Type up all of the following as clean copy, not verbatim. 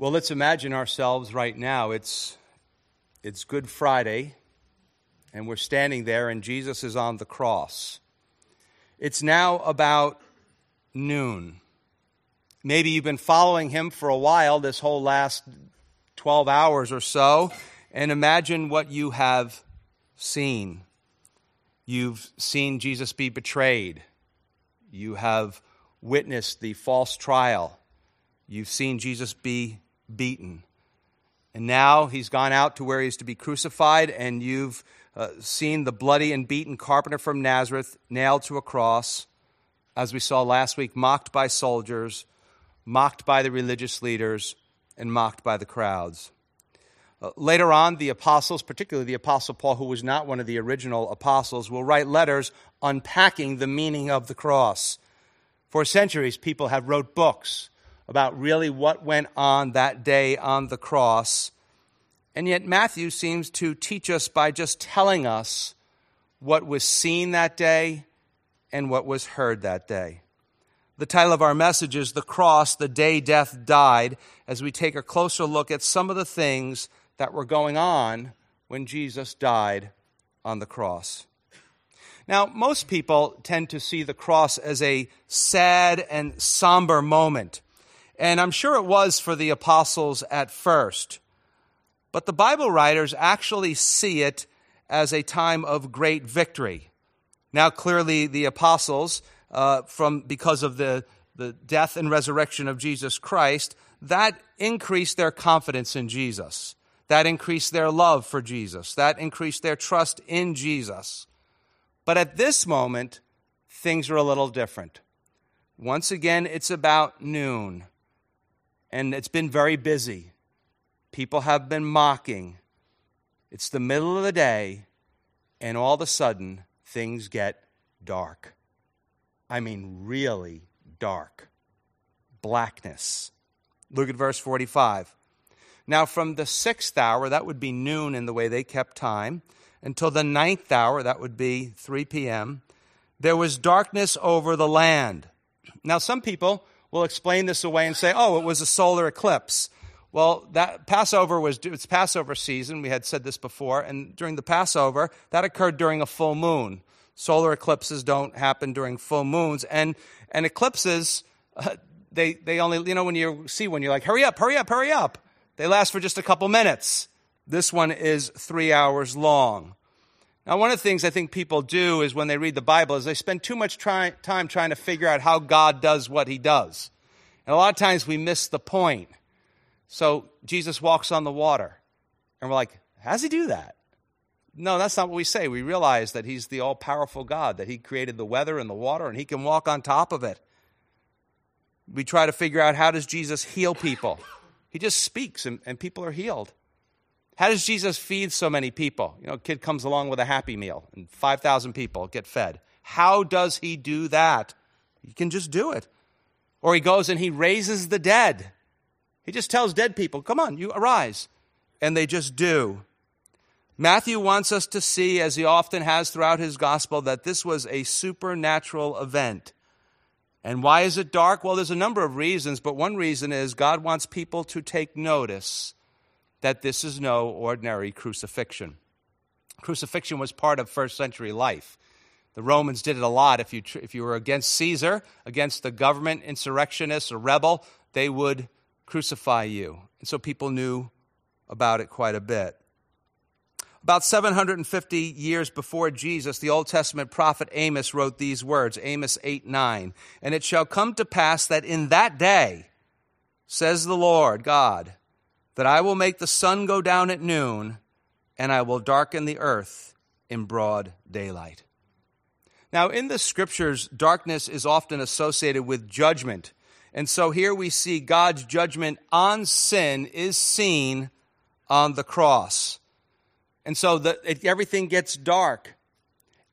Well, let's imagine ourselves right now. It's Good Friday, and we're standing there, and Jesus is on the cross. It's now about noon. Maybe you've been following him for a while, this whole last 12 hours or so, and imagine what you have seen. You've seen Jesus be betrayed. You have witnessed the false trial. You've seen Jesus be beaten. And now he's gone out to where he's to be crucified, and you've seen the bloody and beaten carpenter from Nazareth nailed to a cross, as we saw last week, mocked by soldiers, mocked by the religious leaders, and mocked by the crowds. Later on, the apostles, particularly the Apostle Paul, who was not one of the original apostles, will write letters unpacking the meaning of the cross. For centuries, people have wrote books about really what went on that day on the cross. And yet Matthew seems to teach us by just telling us what was seen that day and what was heard that day. The title of our message is The Cross, The Day Death Died, as we take a closer look at some of the things that were going on when Jesus died on the cross. Now, most people tend to see the cross as a sad and somber moment, and I'm sure it was for the apostles at first. But the Bible writers actually see it as a time of great victory. Now, clearly, the apostles, because of the death and resurrection of Jesus Christ, that increased their confidence in Jesus. That increased their love for Jesus. That increased their trust in Jesus. But at this moment, things are a little different. Once again, it's about noon, and it's been very busy. People have been mocking. It's the middle of the day, and all of a sudden, things get dark. I mean, really dark. Blackness. Look at verse 45. Now, from the sixth hour, that would be noon in the way they kept time, until the ninth hour, that would be 3 p.m., there was darkness over the land. Now, some people will explain this away and say, oh, it was a solar eclipse. Well, that Passover it's Passover season. We had said this before. And during the Passover, that occurred during a full moon. Solar eclipses don't happen during full moons. And eclipses, they only, when you see one, you're like, hurry up, hurry up, hurry up. They last for just a couple minutes. This one is 3 hours long. Now, one of the things I think people do is when they read the Bible is they spend too much time trying to figure out how God does what he does. And a lot of times we miss the point. So Jesus walks on the water, and we're like, how does he do that? No, that's not what we say. We realize that he's the all-powerful God, that he created the weather and the water, and he can walk on top of it. We try to figure out, how does Jesus heal people? He just speaks, and people are healed. How does Jesus feed so many people? A kid comes along with a Happy Meal, and 5,000 people get fed. How does he do that? He can just do it. Or he goes and he raises the dead. He just tells dead people, come on, you arise. And they just do. Matthew wants us to see, as he often has throughout his gospel, that this was a supernatural event. And why is it dark? Well, there's a number of reasons, but one reason is God wants people to take notice that this is no ordinary crucifixion. Crucifixion was part of first century life. The Romans did it a lot. If you were against Caesar, against the government, insurrectionist, or rebel, they would crucify you. And so people knew about it quite a bit. About 750 years before Jesus, the Old Testament prophet Amos wrote these words, Amos 8:9, and it shall come to pass that in that day, says the Lord God, that I will make the sun go down at noon, and I will darken the earth in broad daylight. Now, in the scriptures, darkness is often associated with judgment. And so here we see God's judgment on sin is seen on the cross. And so everything gets dark.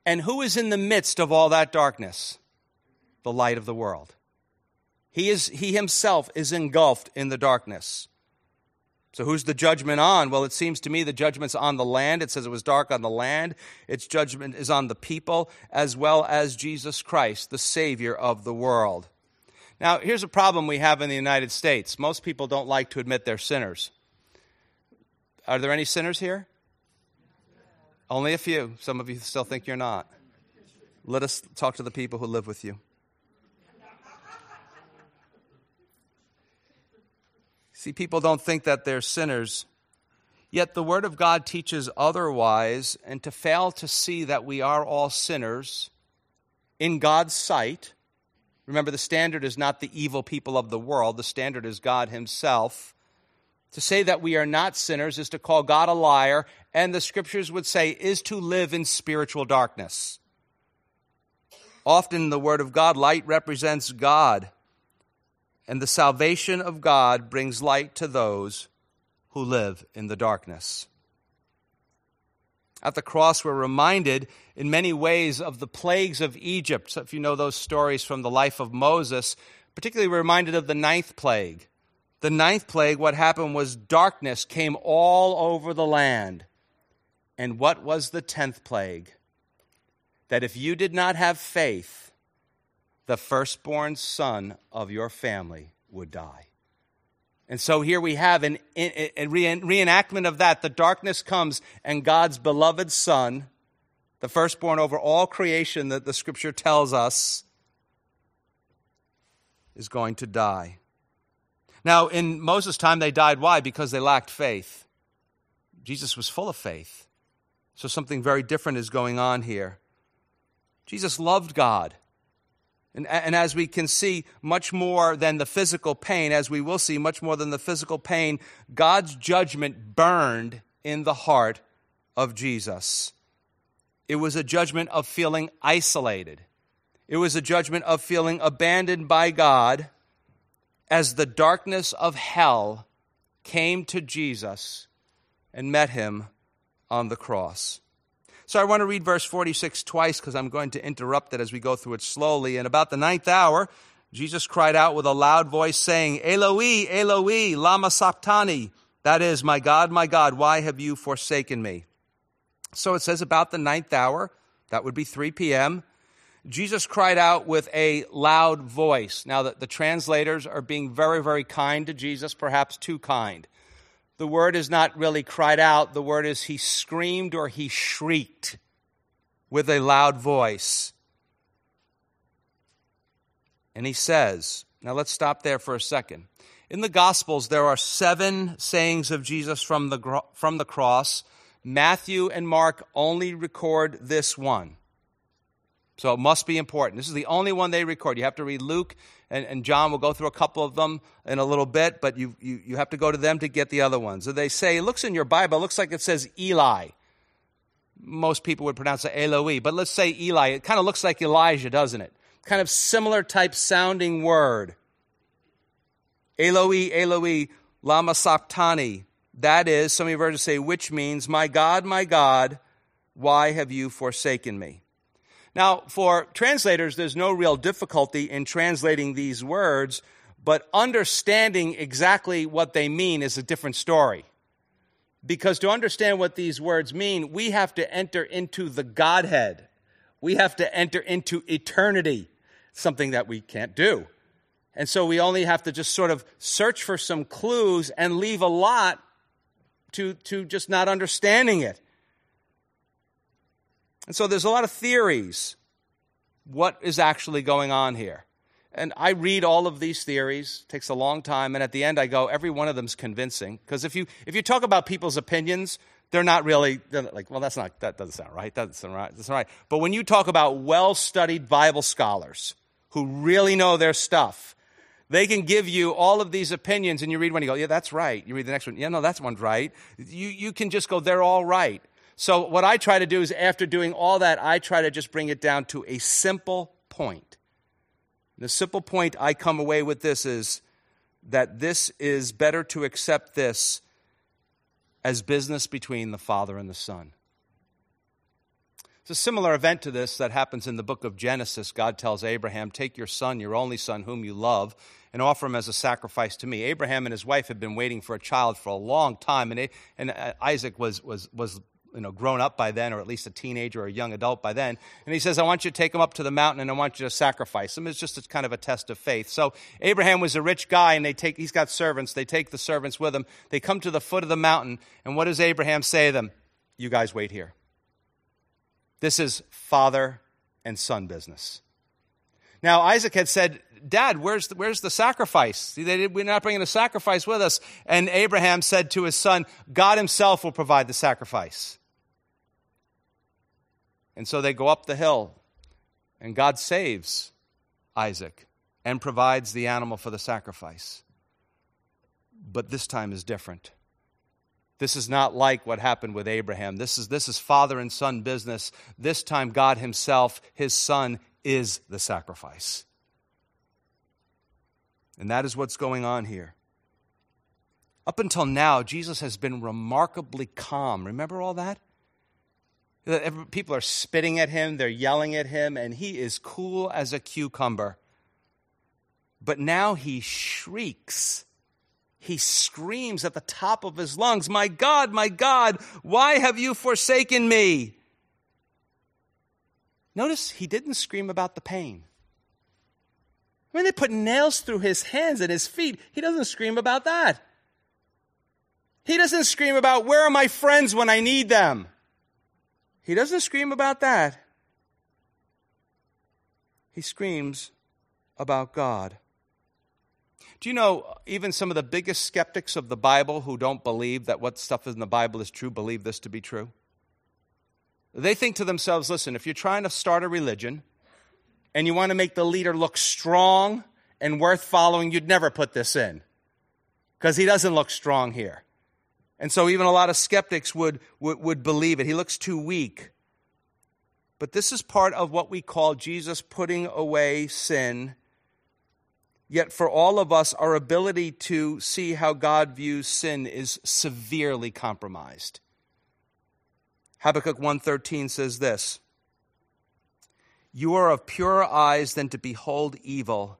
And who is in the midst of all that darkness? The light of the world. He himself is engulfed in the darkness. So who's the judgment on? Well, it seems to me the judgment's on the land. It says it was dark on the land. Its judgment is on the people, as well as Jesus Christ, the Savior of the world. Now, here's a problem we have in the United States. Most people don't like to admit they're sinners. Are there any sinners here? Only a few. Some of you still think you're not. Let us talk to the people who live with you. See, people don't think that they're sinners. Yet the Word of God teaches otherwise, and to fail to see that we are all sinners in God's sight. Remember, the standard is not the evil people of the world. The standard is God himself. To say that we are not sinners is to call God a liar, and the Scriptures would say is to live in spiritual darkness. Often in the Word of God, light represents God, and the salvation of God brings light to those who live in the darkness. At the cross, we're reminded in many ways of the plagues of Egypt. So if you know those stories from the life of Moses, particularly we're reminded of the ninth plague. The ninth plague, what happened was darkness came all over the land. And what was the 10th plague? That if you did not have faith, the firstborn son of your family would die. And so here we have a reenactment of that. The darkness comes, and God's beloved Son, the firstborn over all creation that the Scripture tells us, is going to die. Now, in Moses' time, they died. Why? Because they lacked faith. Jesus was full of faith. So something very different is going on here. Jesus loved God. And as we can see, much more than the physical pain, as we will see, much more than the physical pain, God's judgment burned in the heart of Jesus. It was a judgment of feeling isolated. It was a judgment of feeling abandoned by God as the darkness of hell came to Jesus and met him on the cross. So I want to read verse 46 twice because I'm going to interrupt it as we go through it slowly. And about the ninth hour, Jesus cried out with a loud voice saying, Eloi, Eloi, lama sabachthani. That is, my God, why have you forsaken me? So it says about the ninth hour, that would be 3 p.m., Jesus cried out with a loud voice. Now the translators are being very, very kind to Jesus, perhaps too kind. The word is not really cried out. The word is he screamed or he shrieked with a loud voice. And he says, now let's stop there for a second. In the Gospels, there are 7 sayings of Jesus from the cross. Matthew and Mark only record this one. So it must be important. This is the only one they record. You have to read Luke and John. We'll go through a couple of them in a little bit, but you have to go to them to get the other ones. So they say, it looks in your Bible, it looks like it says Eli. Most people would pronounce it Eloi, but let's say Eli. It kind of looks like Elijah, doesn't it? Kind of similar type sounding word. Eloi, Eloi, lama sabachthani. That is, some of you have heard it say, which means, my God, why have you forsaken me? Now, for translators, there's no real difficulty in translating these words, but understanding exactly what they mean is a different story. Because to understand what these words mean, we have to enter into the Godhead. We have to enter into eternity, something that we can't do. And so we only have to just sort of search for some clues and leave a lot to just not understanding it. And so there's a lot of theories. What is actually going on here? And I read all of these theories. It takes a long time. And at the end, I go, every one of them's convincing. Because if you talk about people's opinions, they're not like, well, that doesn't sound right. That doesn't sound right. But when you talk about well-studied Bible scholars who really know their stuff, they can give you all of these opinions. And you read one, you go, yeah, that's right. You read the next one. Yeah, no, that one's right. You can just go, they're all right. So what I try to do is after doing all that, I try to just bring it down to a simple point. The simple point I come away with this is that this is better to accept this as business between the Father and the Son. It's a similar event to this that happens in the book of Genesis. God tells Abraham, take your son, your only son, whom you love, and offer him as a sacrifice to me. Abraham and his wife had been waiting for a child for a long time, and Isaac was grown up by then, or at least a teenager or a young adult by then. And he says, I want you to take him up to the mountain and I want you to sacrifice him. It's just a kind of a test of faith. So Abraham was a rich guy, and he's got servants. They take the servants with him. They come to the foot of the mountain. And what does Abraham say to them? You guys wait here. This is father and son business. Now, Isaac had said, Dad, where's the sacrifice? We're not bringing a sacrifice with us. And Abraham said to his son, God himself will provide the sacrifice. And so they go up the hill, and God saves Isaac and provides the animal for the sacrifice. But this time is different. This is not like what happened with Abraham. This is father and son business. This time God himself, his son, is the sacrifice. And that is what's going on here. Up until now, Jesus has been remarkably calm. Remember all that? People are spitting at him, they're yelling at him, and he is cool as a cucumber. But now he shrieks. He screams at the top of his lungs, my God, why have you forsaken me? Notice he didn't scream about the pain. I mean, they put nails through his hands and his feet. He doesn't scream about that. He doesn't scream about, where are my friends when I need them? He doesn't scream about that. He screams about God. Do you know, even some of the biggest skeptics of the Bible who don't believe that what stuff in the Bible is true, believe this to be true? They think to themselves, listen, if you're trying to start a religion, and you want to make the leader look strong and worth following, you'd never put this in, because he doesn't look strong here. And so even a lot of skeptics would believe it. He looks too weak. But this is part of what we call Jesus putting away sin. Yet for all of us, our ability to see how God views sin is severely compromised. Habakkuk 1:13 says this, you are of purer eyes than to behold evil,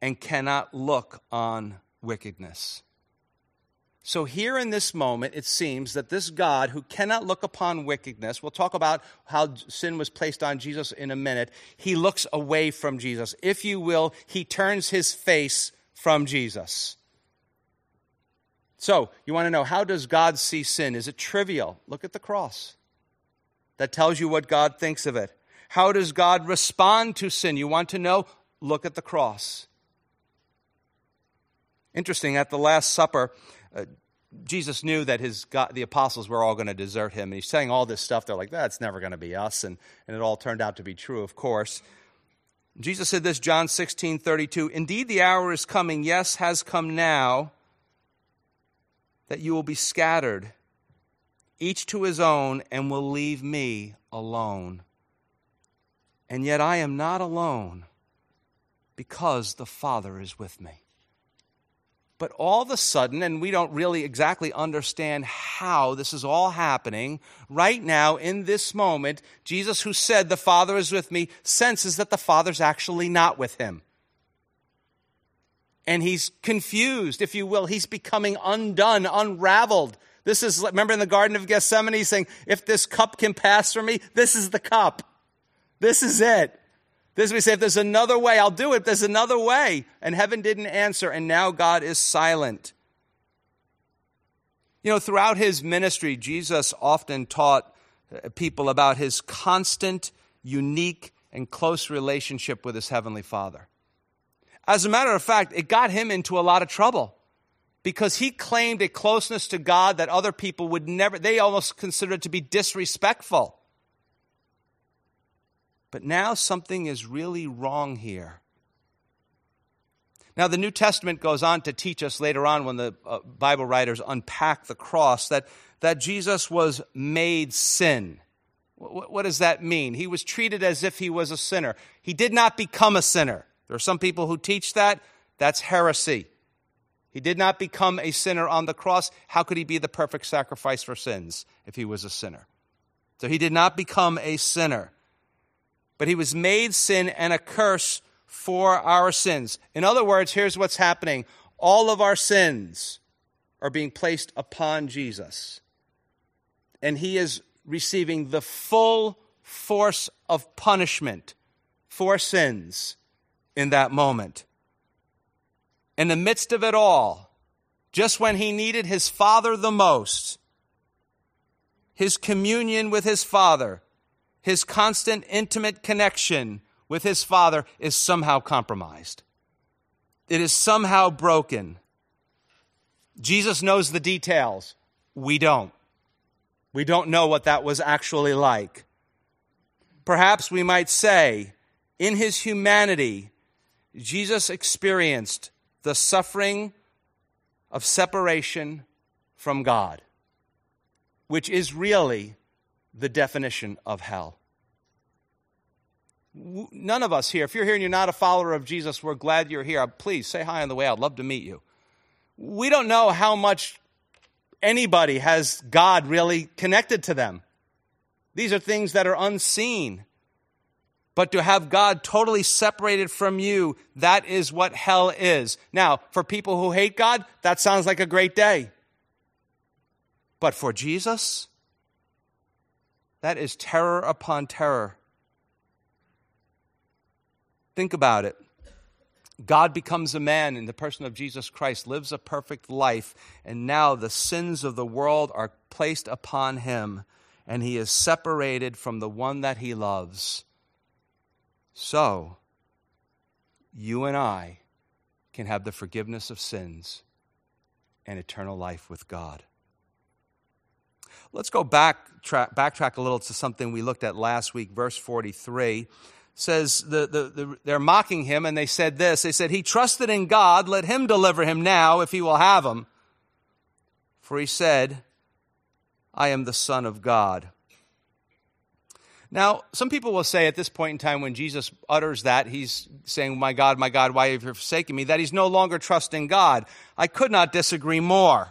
and cannot look on wickedness. So here in this moment, it seems that this God who cannot look upon wickedness, we'll talk about how sin was placed on Jesus in a minute, he looks away from Jesus. If you will, he turns his face from Jesus. So you want to know, how does God see sin? Is it trivial? Look at the cross. That tells you what God thinks of it. How does God respond to sin? You want to know? Look at the cross. Interesting, at the Last Supper, Jesus knew that the apostles were all going to desert him. And he's saying all this stuff. They're like, that's never going to be us. And it all turned out to be true, of course. Jesus said this, John 16:32, indeed, the hour is coming, yes, has come now, that you will be scattered, each to his own, and will leave me alone. And yet I am not alone, because the Father is with me. But all of a sudden, and we don't really exactly understand how this is all happening, right now in this moment, Jesus, who said the Father is with me, senses that the Father's actually not with him. And he's confused, if you will. He's becoming undone, unraveled. This is, remember in the Garden of Gethsemane, he's saying, if this cup can pass from me, this is the cup. This is it. This we say, if there's another way, I'll do it. There's another way. And heaven didn't answer, and now God is silent. You know, throughout his ministry, Jesus often taught people about his constant, unique, and close relationship with his heavenly Father. As a matter of fact, it got him into a lot of trouble, because he claimed a closeness to God that other people would never, they almost considered to be disrespectful. But now something is really wrong here. Now, the New Testament goes on to teach us later on, when the Bible writers unpack the cross, that Jesus was made sin. What does that mean? He was treated as if he was a sinner. He did not become a sinner. There are some people who teach that. That's heresy. He did not become a sinner on the cross. How could he be the perfect sacrifice for sins if he was a sinner? So he did not become a sinner. But he was made sin and a curse for our sins. In other words, here's what's happening. All of our sins are being placed upon Jesus. and he is receiving the full force of punishment for sins in that moment. In the midst of it all, just when he needed his Father the most, his communion with his Father, his constant intimate connection with his Father is somehow compromised. It is somehow broken. Jesus knows the details. We don't. We don't know what that was actually like. Perhaps we might say, in his humanity, Jesus experienced the suffering of separation from God, which is really the definition of hell. None of us here, if you're here and you're not a follower of Jesus, we're glad you're here. Please say hi on the way. I'd love to meet you. We don't know how much anybody has God really connected to them. These are things that are unseen. But to have God totally separated from you, that is what hell is. Now, for people who hate God, that sounds like a great day. But for Jesus, that is terror upon terror. Think about it. God becomes a man in the person of Jesus Christ, lives a perfect life, and now the sins of the world are placed upon him, and he is separated from the one that he loves. So, you and I can have the forgiveness of sins and eternal life with God. Let's go backtrack a little to something we looked at last week, verse 43. Says they're mocking him, and they said this. They said, he trusted in God. Let him deliver him now if he will have him. For he said, I am the Son of God. Now, some people will say at this point in time when Jesus utters that, he's saying, my God, why have you forsaken me? That he's no longer trusting God. I could not disagree more.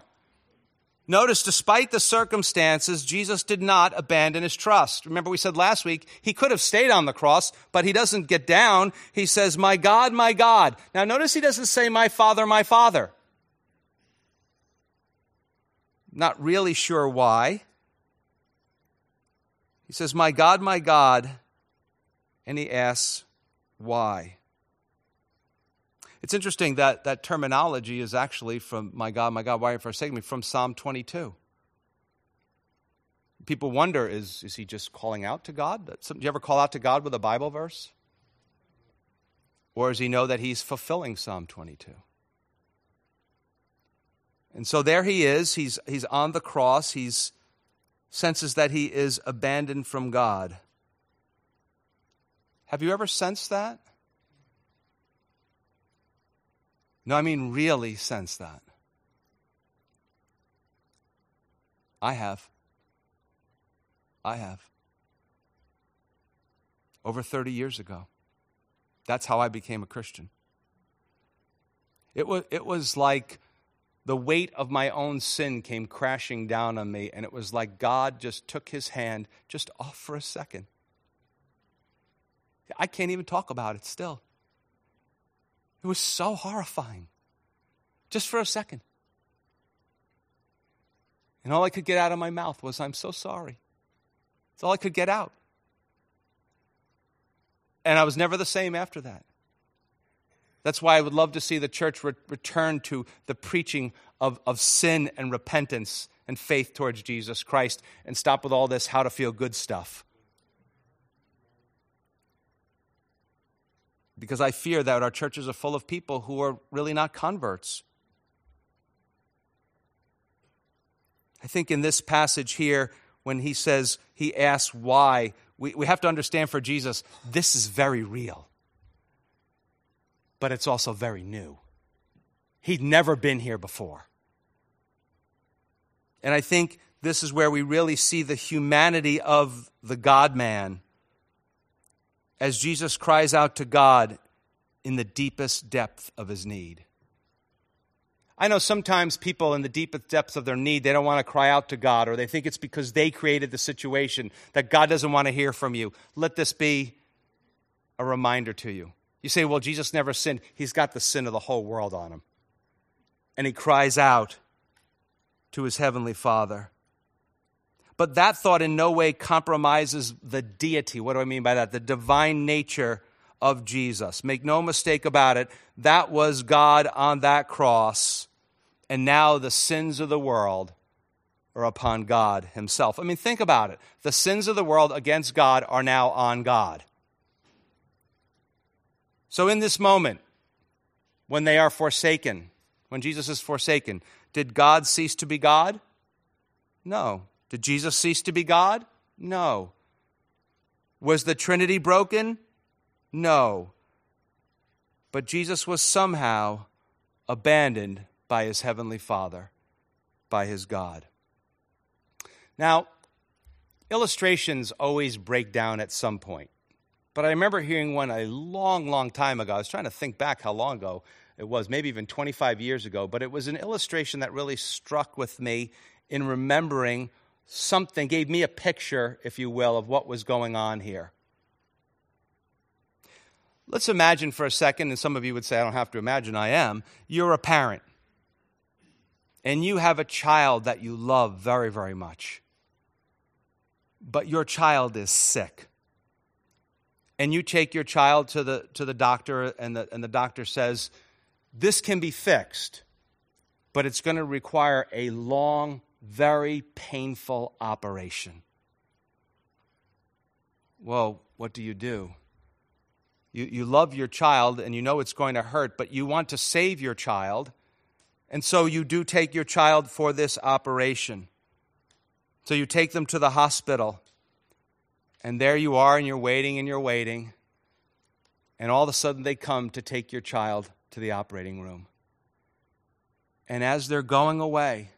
Notice, despite the circumstances, Jesus did not abandon his trust. Remember, we said last week, he could have stayed on the cross, but he doesn't get down. He says, my God, my God. Now, notice he doesn't say, my Father, my Father. Not really sure why. He says, my God, and he asks, why? It's interesting that that terminology is actually from, my God, why are you forsaking me? From Psalm 22. People wonder, is he just calling out to God? Do you ever call out to God with a Bible verse? Or does he know that he's fulfilling Psalm 22? And so there he is. He's on the cross. He senses that he is abandoned from God. Have you ever sensed that? No, I mean really sense that. I have. Over 30 years ago. That's how I became a Christian. It was like the weight of my own sin came crashing down on me, and it was like God just took his hand just off for a second. I can't even talk about it still. It was so horrifying, just for a second. And all I could get out of my mouth was, I'm so sorry. That's all I could get out. And I was never the same after that. That's why I would love to see the church return to the preaching of sin and repentance and faith towards Jesus Christ, and stop with all this how to feel good stuff. Because I fear that our churches are full of people who are really not converts. I think in this passage here, when he says, he asks why, we have to understand for Jesus, this is very real. But it's also very new. He'd never been here before. And I think this is where we really see the humanity of the God-man, as Jesus cries out to God in the deepest depth of his need. I know sometimes people in the deepest depths of their need, they don't want to cry out to God, or they think it's because they created the situation that God doesn't want to hear from you. Let this be a reminder to you. You say, well, Jesus never sinned. He's got the sin of the whole world on him. And he cries out to his heavenly Father. But that thought in no way compromises the deity. What do I mean by that? The divine nature of Jesus. Make no mistake about it, that was God on that cross, and now the sins of the world are upon God himself. I mean, think about it. The sins of the world against God are now on God. So in this moment, when they are forsaken, when Jesus is forsaken, did God cease to be God? No. Did Jesus cease to be God? No. Was the Trinity broken? No. But Jesus was somehow abandoned by his heavenly Father, by his God. Now, illustrations always break down at some point. But I remember hearing one a long, long time ago. I was trying to think back how long ago it was, maybe even 25 years ago. But it was an illustration that really struck with me in remembering something, gave me a picture, if you will, of what was going on here. Let's imagine for a second, and some of you would say, I don't have to imagine, I am. You're a parent, and you have a child that you love very, very much. But your child is sick, and you take your child to the doctor, and the doctor says, this can be fixed, but it's going to require a long, very painful operation. Well, what do? You love your child, and you know it's going to hurt, but you want to save your child, and so you do take your child for this operation. So you take them to the hospital, and there you are, and you're waiting, and all of a sudden they come to take your child to the operating room. And as they're going away,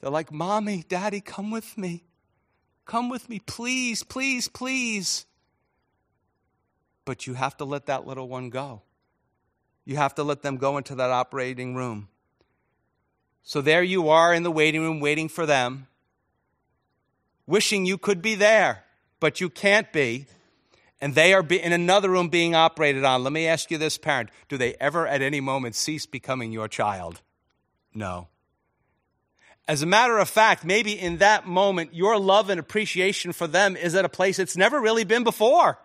they're like, Mommy, Daddy, come with me. Come with me, please, please, please. But you have to let that little one go. You have to let them go into that operating room. So there you are in the waiting room waiting for them, wishing you could be there, but you can't be. And they are in another room being operated on. Let me ask you this, parent. Do they ever at any moment cease becoming your child? No. As a matter of fact, maybe in that moment, your love and appreciation for them is at a place it's never really been before.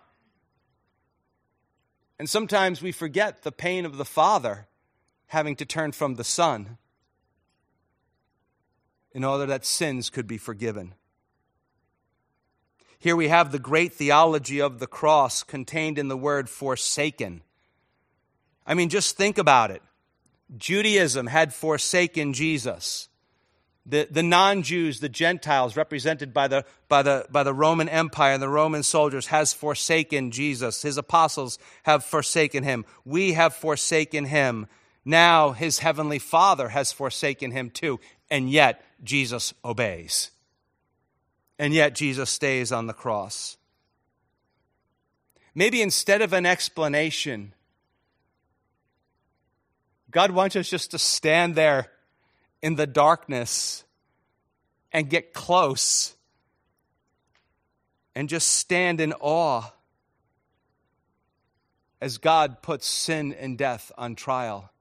And sometimes we forget the pain of the Father having to turn from the Son in order that sins could be forgiven. Here we have the great theology of the cross contained in the word forsaken. I mean, just think about it. Judaism had forsaken Jesus. The non-Jews, the Gentiles, represented by the Roman Empire and the Roman soldiers, has forsaken Jesus. His apostles have forsaken him. We have forsaken him. Now his heavenly Father has forsaken him too. And yet Jesus obeys. And yet Jesus stays on the cross. Maybe instead of an explanation, God wants us just to stand there in the darkness and get close and just stand in awe as God puts sin and death on trial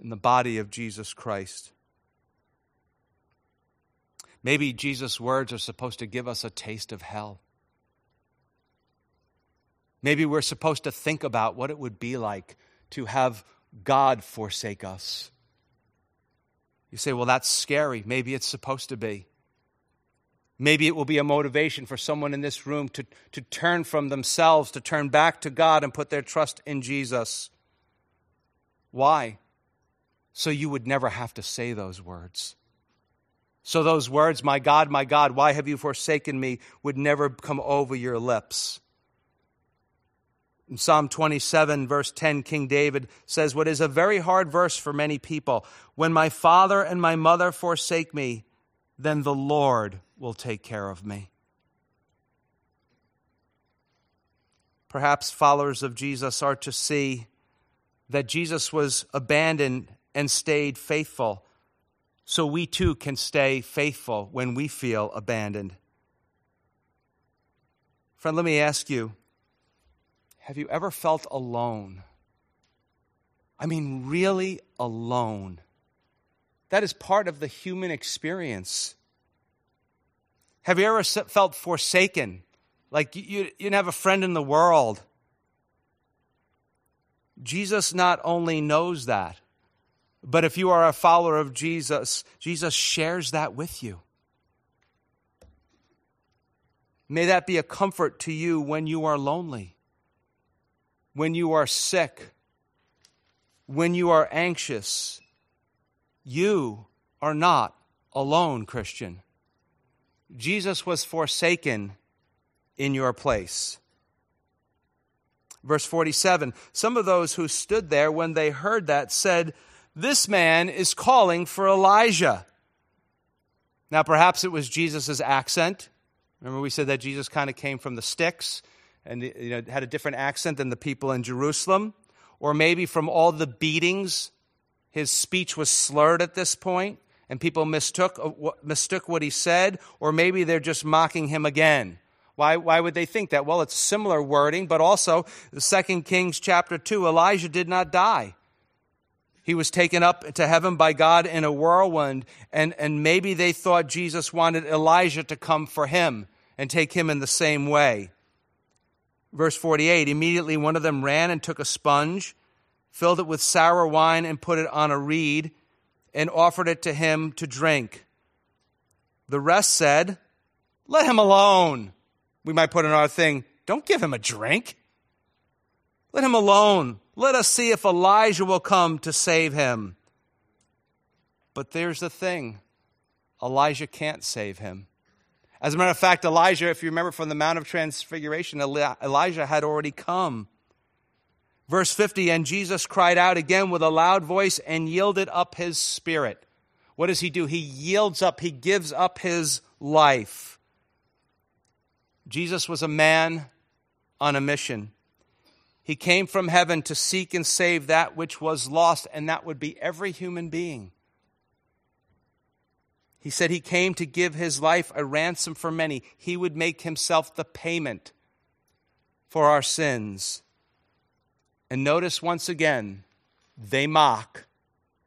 in the body of Jesus Christ. Maybe Jesus' words are supposed to give us a taste of hell. Maybe we're supposed to think about what it would be like to have God forsake us. You say, well, that's scary. Maybe it's supposed to be. Maybe it will be a motivation for someone in this room to turn from themselves, to turn back to God and put their trust in Jesus. Why? So you would never have to say those words. So those words, my God, why have you forsaken me, would never come over your lips. In Psalm 27, verse 10, King David says what is a very hard verse for many people. When my father and my mother forsake me, then the Lord will take care of me. Perhaps followers of Jesus are to see that Jesus was abandoned and stayed faithful. So we too can stay faithful when we feel abandoned. Friend, let me ask you, have you ever felt alone? I mean, really alone. That is part of the human experience. Have you ever felt forsaken? Like you didn't have a friend in the world? Jesus not only knows that, but if you are a follower of Jesus, Jesus shares that with you. May that be a comfort to you when you are lonely, when you are sick, when you are anxious. You are not alone, Christian. Jesus was forsaken in your place. Verse 47, some of those who stood there when they heard that said, "This man is calling for Elijah." Now, perhaps it was Jesus' accent. Remember we said that Jesus kind of came from the sticks and had a different accent than the people in Jerusalem. Or maybe from all the beatings, his speech was slurred at this point and people mistook what he said. Or maybe they're just mocking him again. Why would they think that? Well, it's similar wording, but also 2 Kings chapter 2, Elijah did not die. He was taken up to heaven by God in a whirlwind, and maybe they thought Jesus wanted Elijah to come for him and take him in the same way. Verse 48, immediately one of them ran and took a sponge, filled it with sour wine and put it on a reed, and offered it to him to drink. The rest said, "Let him alone." We might put in our thing, don't give him a drink. Let him alone. Let us see if Elijah will come to save him. But there's the thing. Elijah can't save him. As a matter of fact, Elijah, if you remember from the Mount of Transfiguration, Elijah had already come. Verse 50, and Jesus cried out again with a loud voice and yielded up his spirit. What does he do? He yields up. He gives up his life. Jesus was a man on a mission. He came from heaven to seek and save that which was lost, and that would be every human being. He said he came to give his life a ransom for many. He would make himself the payment for our sins. And notice once again, they mock,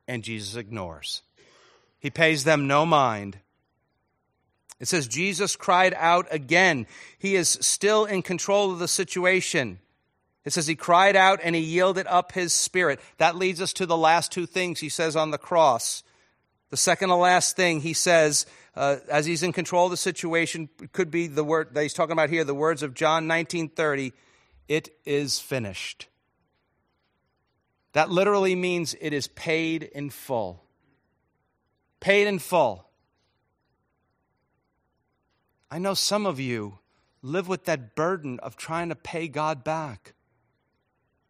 and Jesus ignores. He pays them no mind. It says, Jesus cried out again. He is still in control of the situation. It says he cried out and he yielded up his spirit. That leads us to the last two things he says on the cross. The second to last thing he says, as he's in control of the situation, could be the word that he's talking about here, the words of John 19:30, "It is finished." That literally means it is paid in full. Paid in full. I know some of you live with that burden of trying to pay God back.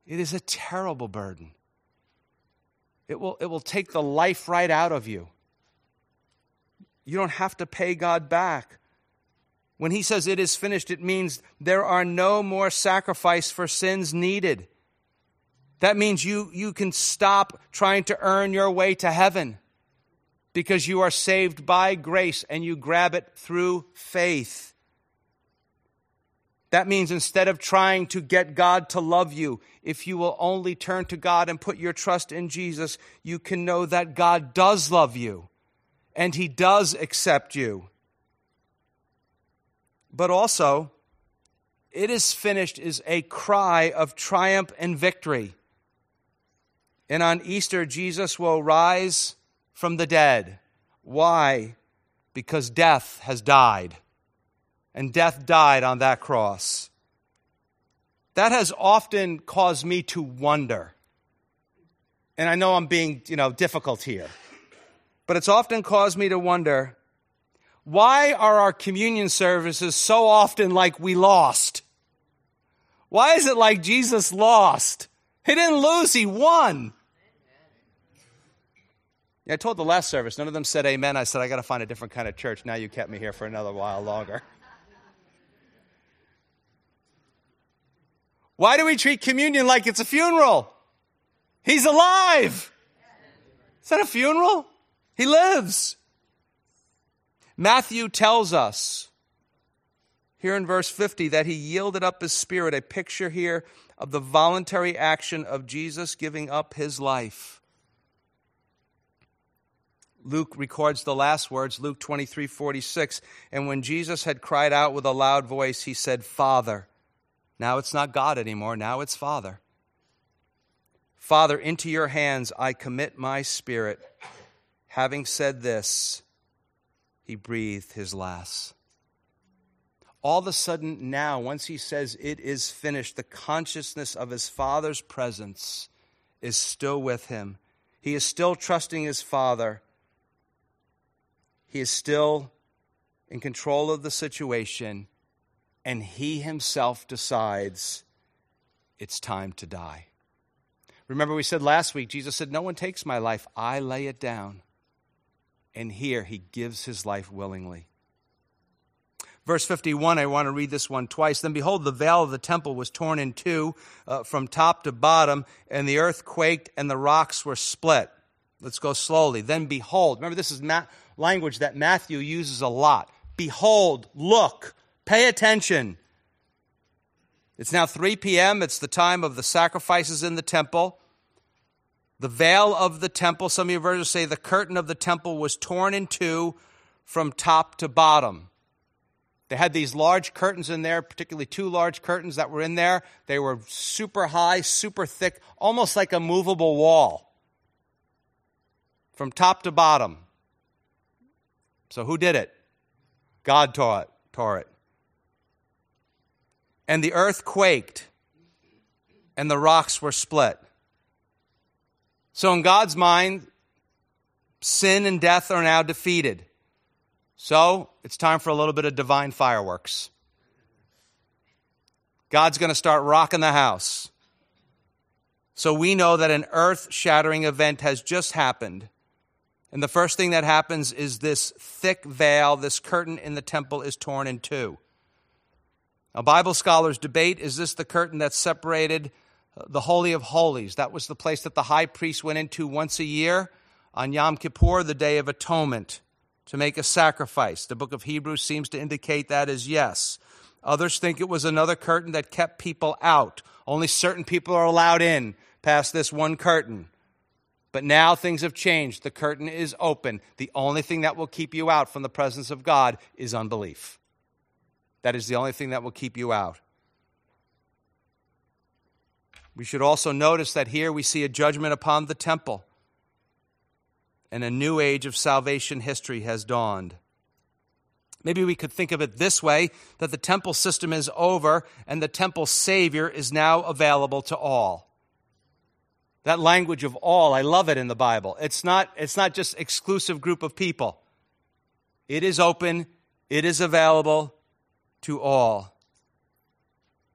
It is a terrible burden. It will take the life right out of you. You don't have to pay God back. When he says it is finished, it means there are no more sacrifice for sins needed. That means you can stop trying to earn your way to heaven, because you are saved by grace and you grab it through faith. That means instead of trying to get God to love you, if you will only turn to God and put your trust in Jesus, you can know that God does love you and he does accept you. But also, "It is finished" is a cry of triumph and victory. And on Easter, Jesus will rise from the dead. Why? Because death has died. And death died on that cross. That has often caused me to wonder. And I know I'm being, difficult here. But it's often caused me to wonder, why are our communion services so often like we lost? Why is it like Jesus lost? He didn't lose, he won. I told the last service, none of them said amen. I said, I got to find a different kind of church. Now you kept me here for another while longer. Why do we treat communion like it's a funeral? He's alive. It's not a funeral. He lives. Matthew tells us here in verse 50 that he yielded up his spirit, a picture here of the voluntary action of Jesus giving up his life. Luke records the last words, Luke 23:46. And when Jesus had cried out with a loud voice, he said, Father. Now it's not God anymore. Now it's Father. Father, into your hands I commit my spirit. Having said this, he breathed his last. All of a sudden now, once he says it is finished, the consciousness of his Father's presence is still with him. He is still trusting his Father. He is still in control of the situation. And he himself decides it's time to die. Remember we said last week, Jesus said, no one takes my life. I lay it down. And here he gives his life willingly. Verse 51, I want to read this one twice. Then behold, the veil of the temple was torn in two from top to bottom, and the earth quaked and the rocks were split. Let's go slowly. Then behold, remember this is language that Matthew uses a lot. Behold, look, pay attention. It's now 3 p.m. It's the time of the sacrifices in the temple. The veil of the temple, some of your versions say the curtain of the temple was torn in two from top to bottom. They had these large curtains in there, particularly two large curtains that were in there. They were super high, super thick, almost like a movable wall from top to bottom. So who did it? God tore it. And the earth quaked, and the rocks were split. So in God's mind, sin and death are now defeated. So it's time for a little bit of divine fireworks. God's going to start rocking the house. So we know that an earth-shattering event has just happened. And the first thing that happens is this thick veil, this curtain in the temple is torn in two. Now, Bible scholars debate, is this the curtain that separated the Holy of Holies? That was the place that the high priest went into once a year on Yom Kippur, the Day of Atonement, to make a sacrifice. The book of Hebrews seems to indicate that as yes. Others think it was another curtain that kept people out. Only certain people are allowed in past this one curtain. But now things have changed. The curtain is open. The only thing that will keep you out from the presence of God is unbelief. That is the only thing that will keep you out. We should also notice that here we see a judgment upon the temple. And a new age of salvation history has dawned. Maybe we could think of it this way, that the temple system is over and the temple savior is now available to all. That language of all, I love it in the Bible. It's not just exclusive group of people. It is open, it is available to all.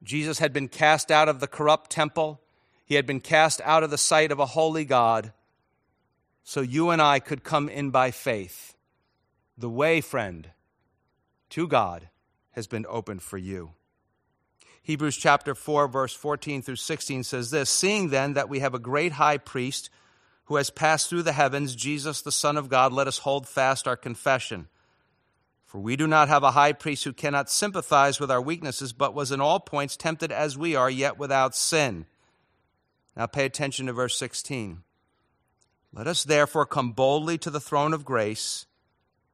Jesus had been cast out of the corrupt temple. He had been cast out of the sight of a holy God. So you and I could come in by faith. The way, friend, to God has been opened for you. Hebrews chapter 4, verse 14 through 16 says this, seeing then that we have a great high priest who has passed through the heavens, Jesus, the Son of God, let us hold fast our confession. For we do not have a high priest who cannot sympathize with our weaknesses, but was in all points tempted as we are, yet without sin. Now pay attention to verse 16. Let us therefore come boldly to the throne of grace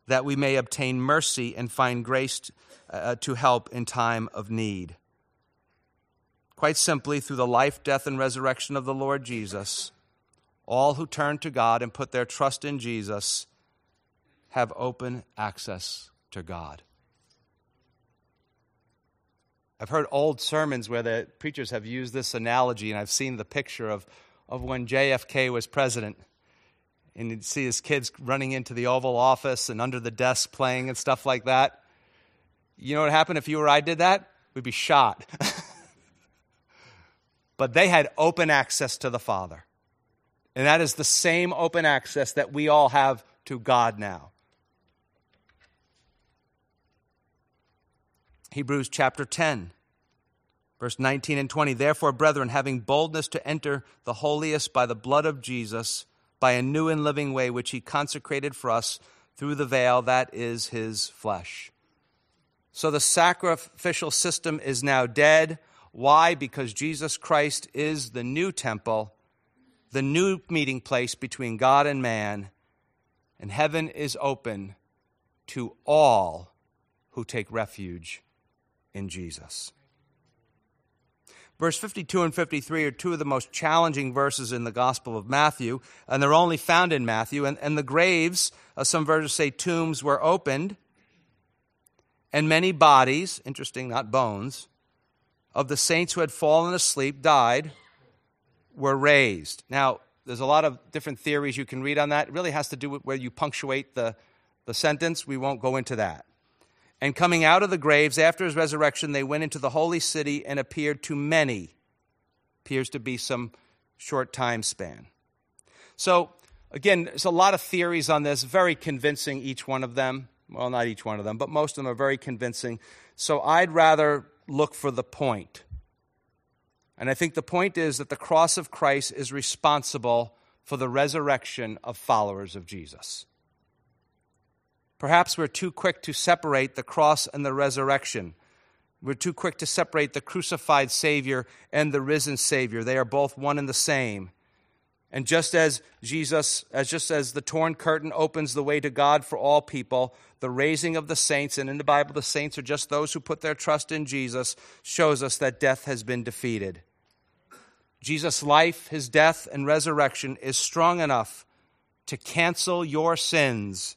that we may obtain mercy and find grace to help in time of need. Quite simply, through the life, death, and resurrection of the Lord Jesus, all who turn to God and put their trust in Jesus have open access to God. I've heard old sermons where the preachers have used this analogy, and I've seen the picture of when JFK was president. And you'd see his kids running into the Oval Office and under the desk playing and stuff like that. You know what happened if you or I did that? We'd be shot. But they had open access to the Father. And that is the same open access that we all have to God now. Hebrews chapter 10, verse 19 and 20. Therefore, brethren, having boldness to enter the holiest by the blood of Jesus, by a new and living way which he consecrated for us through the veil, that is his flesh. So the sacrificial system is now dead. Why? Because Jesus Christ is the new temple, the new meeting place between God and man, and heaven is open to all who take refuge in Jesus. Verse 52 and 53 are two of the most challenging verses in the Gospel of Matthew, and they're only found in Matthew. And the graves, some versions say tombs, were opened, and many bodies, interesting, not bones, of the saints who had fallen asleep, died, were raised. Now, there's a lot of different theories you can read on that. It really has to do with where you punctuate the sentence. We won't go into that. And coming out of the graves after his resurrection, they went into the holy city and appeared to many. Appears to be some short time span. So, again, there's a lot of theories on this, very convincing, each one of them. Well, not each one of them, but most of them are very convincing. So I'd rather look for the point. And I think the point is that the cross of Christ is responsible for the resurrection of followers of Jesus. Perhaps we're too quick to separate the cross and the resurrection. We're too quick to separate the crucified Savior and the risen Savior. They are both one and the same. And just as the torn curtain opens the way to God for all people, the raising of the saints, and in the Bible the saints are just those who put their trust in Jesus, shows us that death has been defeated. Jesus' life, his death, and resurrection is strong enough to cancel your sins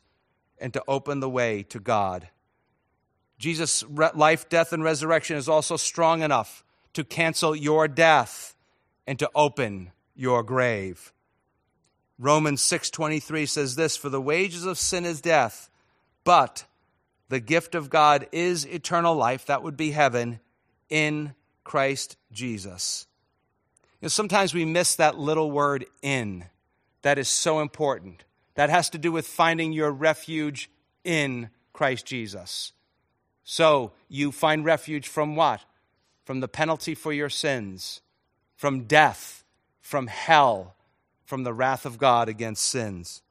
and to open the way to God. Jesus' life, death, and resurrection is also strong enough to cancel your death and to open your grave. Romans 6:23 says this, "For the wages of sin is death, but the gift of God is eternal life," that would be heaven, "in Christ Jesus." You know, sometimes we miss that little word "in." That is so important. That has to do with finding your refuge in Christ Jesus. So you find refuge from what? From the penalty for your sins, from death, from hell, from the wrath of God against sins.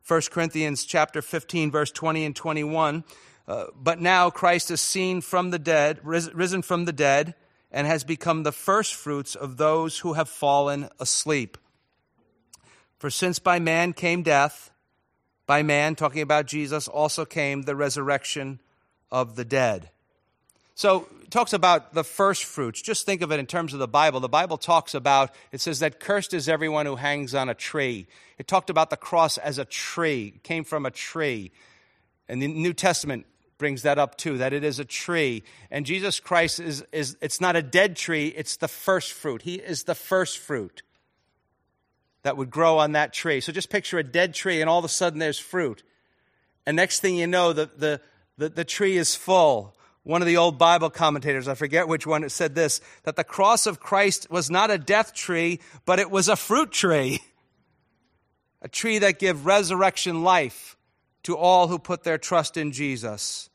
1 Corinthians chapter 15, verse 20 and 21, "But now Christ is seen from the dead, risen from the dead, and has become the firstfruits of those who have fallen asleep. For since by man came death, by man," talking about Jesus, "also came the resurrection of the dead." So it talks about the first fruits. Just think of it in terms of the Bible. The Bible talks about, it says that cursed is everyone who hangs on a tree. It talked about the cross as a tree. It came from a tree. And the New Testament brings that up too, that it is a tree. And Jesus Christ is it's not a dead tree, it's the first fruit. He is the first fruit that would grow on that tree. So just picture a dead tree, and all of a sudden there's fruit. And next thing you know, the tree is full. One of the old Bible commentators, I forget which one, said this, that the cross of Christ was not a death tree, but it was a fruit tree. A tree that gives resurrection life to all who put their trust in Jesus.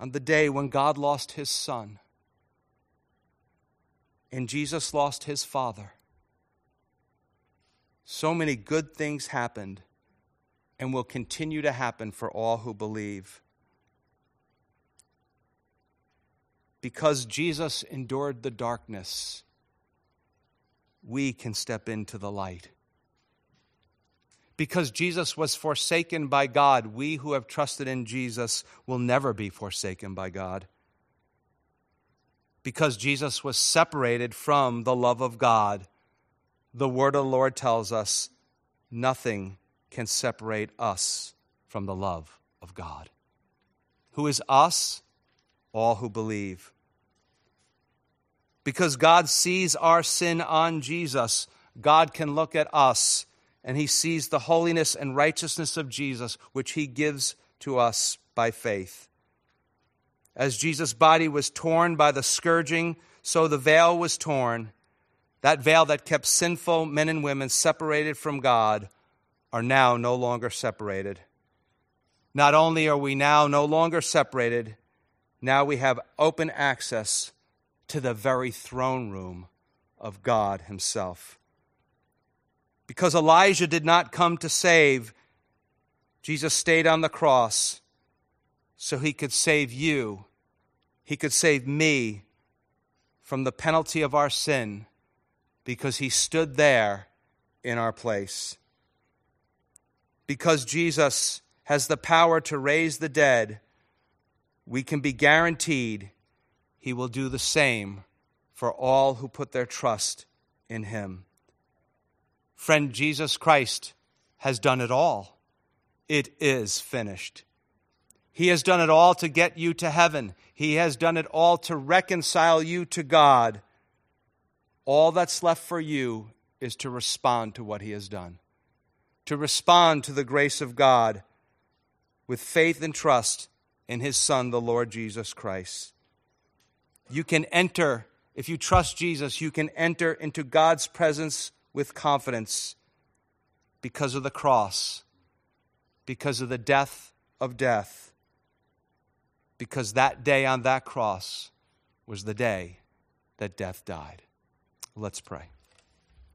On the day when God lost his son, and Jesus lost his Father, so many good things happened and will continue to happen for all who believe. Because Jesus endured the darkness, we can step into the light. Because Jesus was forsaken by God, we who have trusted in Jesus will never be forsaken by God. Because Jesus was separated from the love of God, the word of the Lord tells us nothing can separate us from the love of God. Who is us? All who believe. Because God sees our sin on Jesus, God can look at us and he sees the holiness and righteousness of Jesus, which he gives to us by faith. As Jesus' body was torn by the scourging, so the veil was torn. That veil that kept sinful men and women separated from God are now no longer separated. Not only are we now no longer separated, now we have open access to the very throne room of God himself. Because Elijah did not come to save, Jesus stayed on the cross so he could save you. He could save me from the penalty of our sin because he stood there in our place. Because Jesus has the power to raise the dead, we can be guaranteed he will do the same for all who put their trust in him. Friend, Jesus Christ has done it all. It is finished. He has done it all to get you to heaven. He has done it all to reconcile you to God. All that's left for you is to respond to what he has done, to respond to the grace of God with faith and trust in his Son, the Lord Jesus Christ. You can enter, if you trust Jesus, you can enter into God's presence with confidence because of the cross, because of the death of death, because that day on that cross was the day that death died. Let's pray.